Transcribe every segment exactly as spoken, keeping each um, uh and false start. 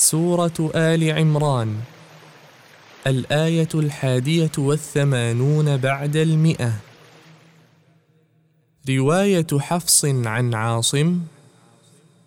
سورة آل عمران، الآية الحادية والثمانون بعد المئة. رواية حفص عن عاصم: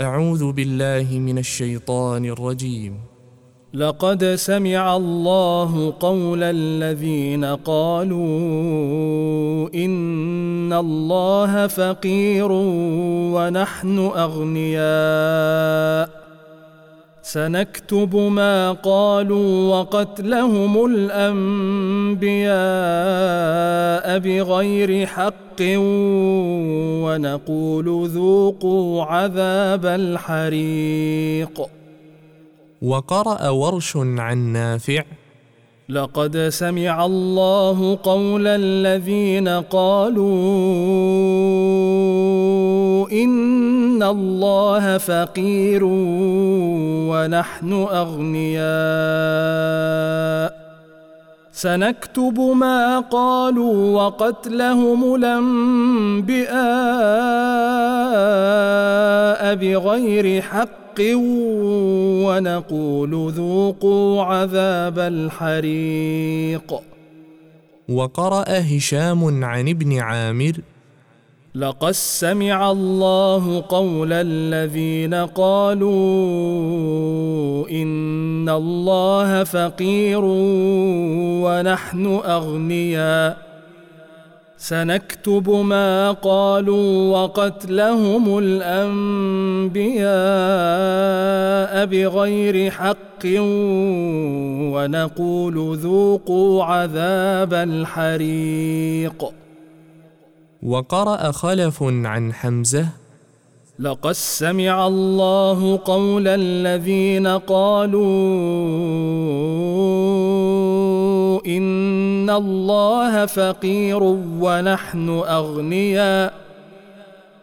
أعوذ بالله من الشيطان الرجيم. لقد سمع الله قول الذين قالوا إن الله فقير ونحن أغنياء، سنكتب ما قالوا وقتلهم الأنبياء بغير حق ونقول ذوقوا عذاب الحريق. وقرأ ورش عن نافع: لقد سمع الله قول الذين قالوا إن الله فقير ونحن أغنياء، سنكتب ما قالوا وقتلهم الأنبياء بغير حق ونقول ذوقوا عذاب الحريق. وقرأ هشام عن ابن عامر: لقد سمع الله قول الذين قالوا إن الله فقير ونحن أغنياء، سنكتب ما قالوا وقتلهم الأنبياء بغير حق ونقول ذوقوا عذاب الحريق. وقرأ خلف عن حمزة: لقد سمع الله قول الذين قالوا إن الله فقير ونحن أغنياء،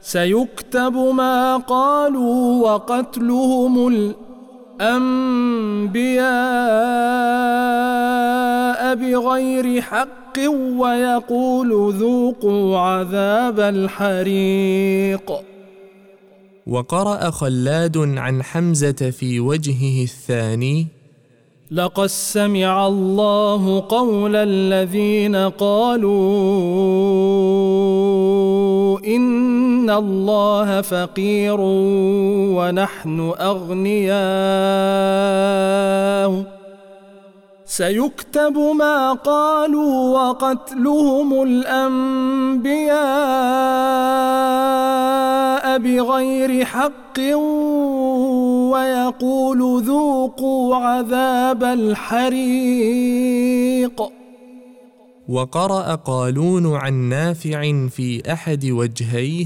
سيكتب ما قالوا وقتلهم الأنبياء بغير حق ويقول ذوقوا عذاب الحريق. وقرأ خلاد عن حمزة في وجهه الثاني: لقد سمع الله قول الذين قالوا إن الله فقير ونحن أغنياء، سيكتب ما قالوا وقتلهم الأنبياء بغير حق ويقول ذوقوا عذاب الحريق. وقرأ قالون عن نافع في أحد وجهيه: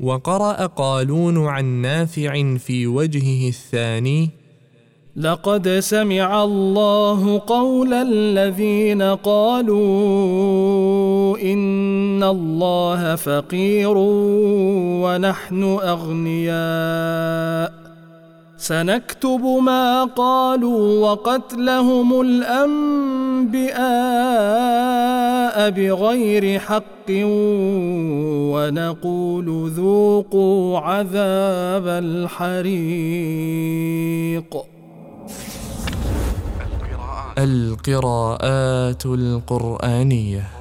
وقرأ قالون عن نافع في وجهه الثاني: لقد سمع الله قول الذين قالوا إن الله فقير ونحن أغنياء، سنكتب ما قالوا وقتلهم الأنبياء بغير حق ونقول ذوقوا عذاب الحريق. القراءات القرآنية.